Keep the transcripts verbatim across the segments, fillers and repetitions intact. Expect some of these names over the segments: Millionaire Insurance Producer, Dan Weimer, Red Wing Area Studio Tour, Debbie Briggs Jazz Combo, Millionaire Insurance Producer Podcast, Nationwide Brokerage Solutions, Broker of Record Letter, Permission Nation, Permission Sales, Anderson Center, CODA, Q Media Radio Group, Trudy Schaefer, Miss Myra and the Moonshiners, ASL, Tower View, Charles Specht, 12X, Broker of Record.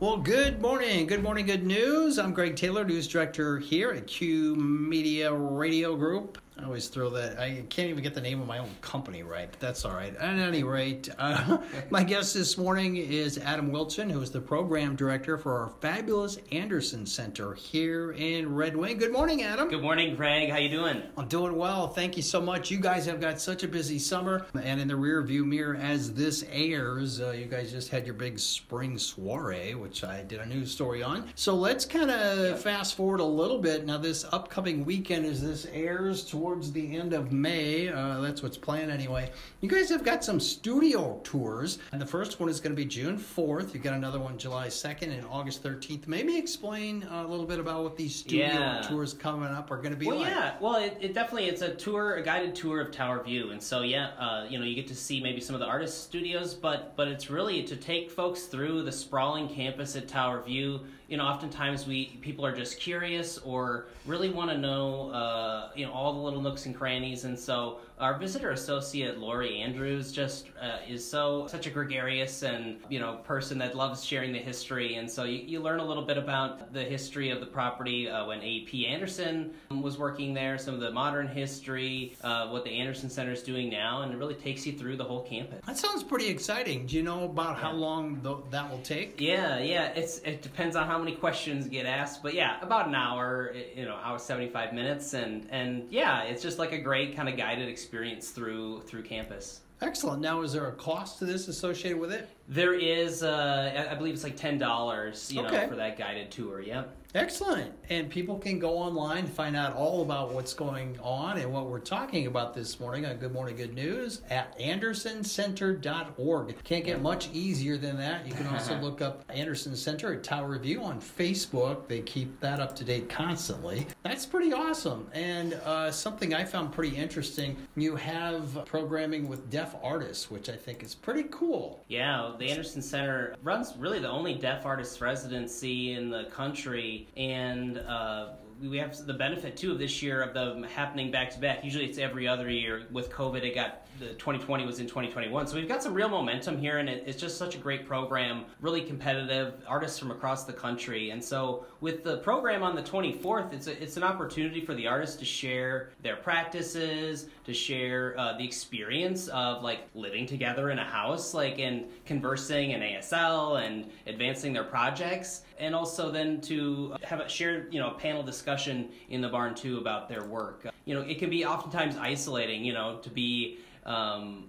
Well, good morning, good morning, good news. I'm Greg Taylor, news director here at Q Media Radio Group. I always throw that, I can't even get the name of my own company right, but that's all right. At any rate, uh, my guest this morning is Adam Wilson, who is the program director for our fabulous Anderson Center here in Red Wing. Good morning, Adam. Good morning, Greg. How you doing? I'm doing well. Thank you so much. You guys have got such a busy summer, and in the rearview mirror as this airs, uh, you guys just had your big spring soiree, which which I did a news story on. So let's kind of yep. fast forward a little bit. Now, this upcoming weekend, as this airs towards the end of May, uh, that's what's planned anyway. You guys have got some studio tours, and the first one is going to be June fourth. You've got another one July second and August thirteenth. Maybe explain a little bit about what these studio yeah. tours coming up are going to be well, like. Yeah, well, it, it definitely, it's a tour, a guided tour of Tower View. And so, yeah, uh, you know, you get to see maybe some of the artists' studios, but but it's really to take folks through the sprawling campus at Tower View. You know, oftentimes we people are just curious or really want to know, uh, you know, all the little nooks and crannies. And so our visitor associate Lori Andrews just uh, is so such a gregarious and you know person that loves sharing the history. And so you, you learn a little bit about the history of the property uh, when A P Anderson was working there, some of the modern history, uh, what the Anderson Center is doing now, and it really takes you through the whole campus. That sounds pretty exciting. Do you know about yeah. how long th- that will take? Yeah. Yeah, it's it depends on how many questions get asked, but yeah, about an hour, you know, hour seventy-five minutes, and and yeah, it's just like a great kind of guided experience through through campus. Excellent. Now, is there a cost to this associated with it? There is. Uh, I believe it's like ten dollars, you okay. know, for that guided tour. Yep. Excellent. And people can go online to find out all about what's going on and what we're talking about this morning on Good Morning Good News at anderson center dot org. Can't get much easier than that. You can also look up Anderson Center at Tower View on Facebook. They keep that up to date constantly. That's pretty awesome. And uh, something I found pretty interesting, you have programming with deaf artists, which I think is pretty cool. Yeah, the Anderson Center runs really the only deaf artist residency in the country. And uh, we have the benefit, too, of this year of them happening back-to-back. Usually it's every other year. With COVID, it got the twenty twenty was in twenty twenty-one. So we've got some real momentum here, and it, it's just such a great program, really competitive, artists from across the country. And so with the program on the twenty-fourth, it's a, it's an opportunity for the artists to share their practices, to share uh, the experience of, like, living together in a house, like, and conversing in A S L and advancing their projects. And also then to have a shared, you know, panel discussion in the barn too about their work. You know, it can be oftentimes isolating, you know, to be, um,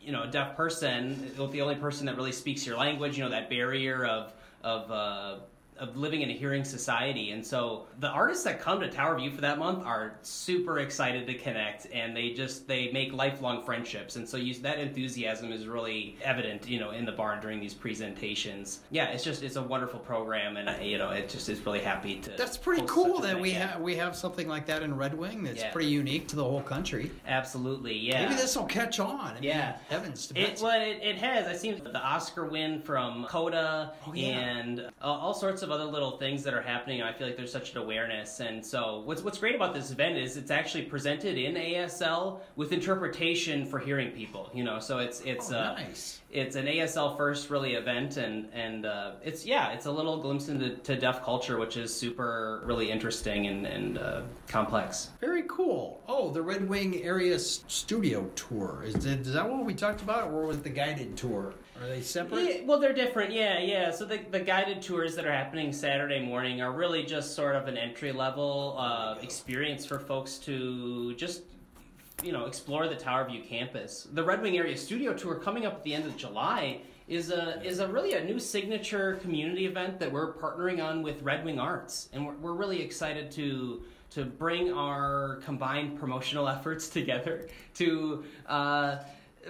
you know, a deaf person, the only person that really speaks your language, you know, that barrier of, of, uh, of living in a hearing society. And so the artists that come to Tower View for that month are super excited to connect, and they just, they make lifelong friendships. And so you, that enthusiasm is really evident, you know, in the barn during these presentations. Yeah, it's just, it's a wonderful program, and I, you know, it just is really happy to... That's pretty cool that we have we have something like that in Red Wing that's yeah. pretty unique to the whole country. Absolutely, yeah. Maybe this will catch on. I yeah. Mean, heavens to it, well, it, it has. I've seen the Oscar win from CODA oh, yeah. and uh, all sorts of other little things that are happening, and I feel like there's such an awareness. And so what's what's great about this event is it's actually presented in A S L with interpretation for hearing people, you know, so it's it's oh, uh, nice. It's an A S L first really event, and and uh, it's yeah it's a little glimpse into to deaf culture, which is super really interesting and, and uh, complex. Very cool. Oh, the Red Wing Area Studio Tour, is, it, is that what we talked about, or was it the guided tour? Are they separate? Yeah, well, they're different, yeah, yeah. So the, the guided tours that are happening Saturday morning are really just sort of an entry-level uh, experience for folks to just, you know, explore the Tower View campus. The Red Wing Area Studio Tour coming up at the end of July is a is a really a new signature community event that we're partnering on with Red Wing Arts. And we're, we're really excited to... to bring our combined promotional efforts together to uh,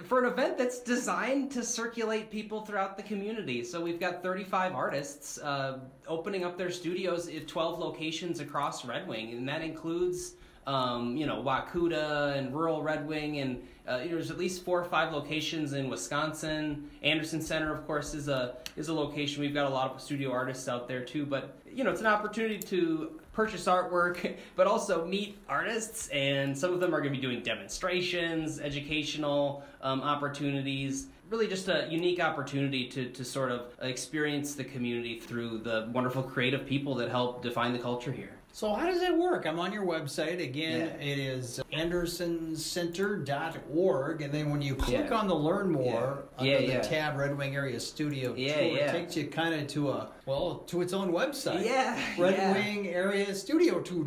for an event that's designed to circulate people throughout the community. So we've got thirty-five artists uh, opening up their studios at twelve locations across Red Wing, and that includes um, you know Wakuda and rural Red Wing, and uh, there's at least four or five locations in Wisconsin. Anderson Center, of course, is a is a location. We've got a lot of studio artists out there too, but you know it's an opportunity to purchase artwork, but also meet artists, and some of them are going to be doing demonstrations, educational um, opportunities. really just a unique opportunity to, to sort of experience the community through the wonderful creative people that help define the culture here. So how does it work? I'm on your website. Again, yeah. It is anderson center dot org. And then when you click yeah. on the Learn More, yeah. under yeah, the yeah. tab Red Wing Area Studio yeah, Tour, yeah. it takes you kind of to a, well, to its own website. Yeah. Red yeah. Wing Area Studio Tour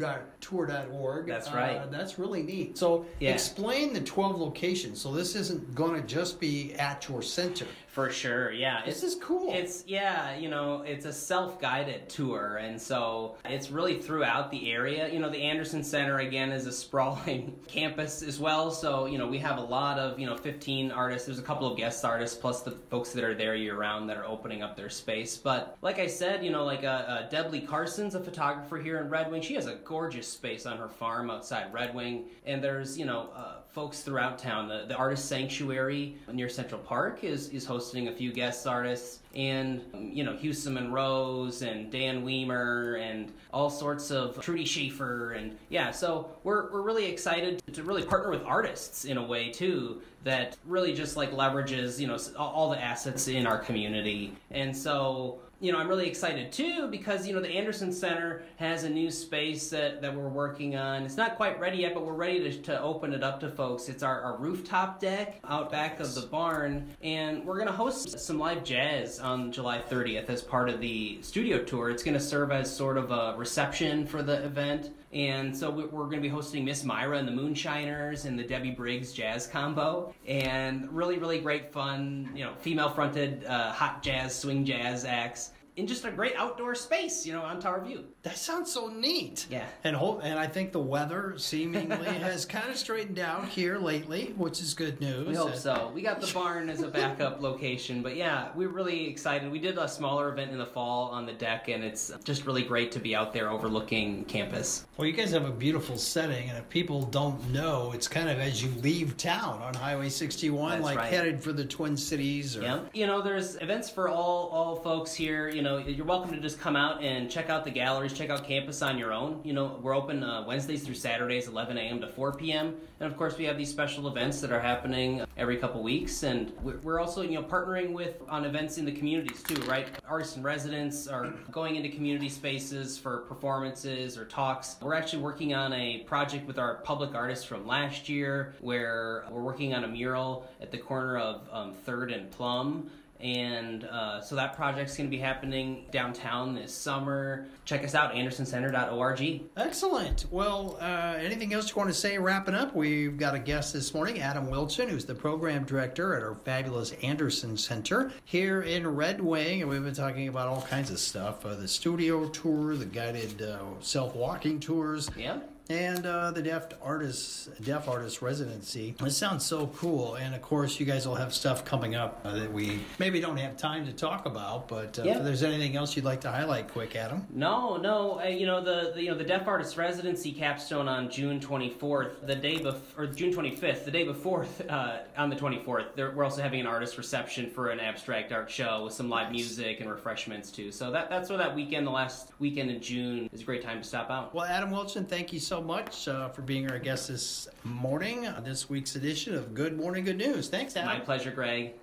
dot org. That's right. Uh, that's really neat. So yeah. explain the twelve locations. So this isn't going to just be at your center. For sure, yeah. This it's, is cool. It's, yeah, you know, it's a self-guided tour, and so it's really throughout the area. You know, the Anderson Center, again, is a sprawling campus as well, so, you know, we have a lot of, you know, fifteen artists. There's a couple of guest artists, plus the folks that are there year-round that are opening up their space. But, like I said, you know, like uh, uh, Debbie Carson's a photographer here in Red Wing. She has a gorgeous space on her farm outside Red Wing, and there's, you know, uh, folks throughout town. The, the Artist Sanctuary near Central Park is, is hosting a few guest artists, and you know, Houston Monroe's and Dan Weimer and all sorts of Trudy Schaefer, and yeah, so we're we're really excited to really partner with artists in a way too that really just like leverages, you know, all the assets in our community. And so, you know, I'm really excited too because, you know, the Anderson Center has a new space that, that we're working on. It's not quite ready yet, but we're ready to, to open it up to folks. It's our, our rooftop deck out back of the barn, and we're going to host some live jazz on July thirtieth as part of the studio tour. It's going to serve as sort of a reception for the event. And so we're going to be hosting Miss Myra and the Moonshiners and the Debbie Briggs Jazz Combo. And really, really great fun, you know, female-fronted uh, hot jazz, swing jazz acts in just a great outdoor space, you know, on Tower View. That sounds so neat. Yeah. And hope, and I think the weather seemingly has kind of straightened out here lately, which is good news. We hope and... so. We got the barn as a backup location, but yeah, we're really excited. We did a smaller event in the fall on the deck, and it's just really great to be out there overlooking campus. Well, you guys have a beautiful setting, and if people don't know, it's kind of as you leave town on Highway sixty-one, That's like right. headed for the Twin Cities. Or... Yeah. You know, there's events for all, all folks here, you You know, you're welcome to just come out and check out the galleries, check out campus on your own. You know, we're open uh, Wednesdays through Saturdays, eleven a.m. to four p.m. And, of course, we have these special events that are happening every couple weeks. And we're also, you know, partnering with on events in the communities, too, right? Artists in residence are going into community spaces for performances or talks. We're actually working on a project with our public artists from last year where we're working on a mural at the corner of um, third and Plum. And uh, so that project's going to be happening downtown this summer. Check us out, anderson center dot org. Excellent. Well, uh, anything else you want to say wrapping up? We've got a guest this morning, Adam Wilson, who's the program director at our fabulous Anderson Center here in Red Wing. And we've been talking about all kinds of stuff, uh, the studio tour, the guided uh, self-walking tours. Yeah. And uh, the deaf artists, deaf artist residency. It sounds so cool. And, of course, you guys will have stuff coming up uh, that we maybe don't have time to talk about. But uh, yeah. if there's anything else you'd like to highlight quick, Adam. No, no. Uh, you know, the, the you know the deaf artist residency capstone on June twenty-fourth, the day bef- or June twenty-fifth, the day before, uh, on the twenty-fourth, there, we're also having an artist reception for an abstract art show with some live nice. music and refreshments, too. So that, that's where that weekend, the last weekend in June, is a great time to stop out. Well, Adam Wilson, thank you so much. So much uh, for being our guest this morning on this week's edition of Good Morning Good News. Thanks, Adam. My pleasure, Greg.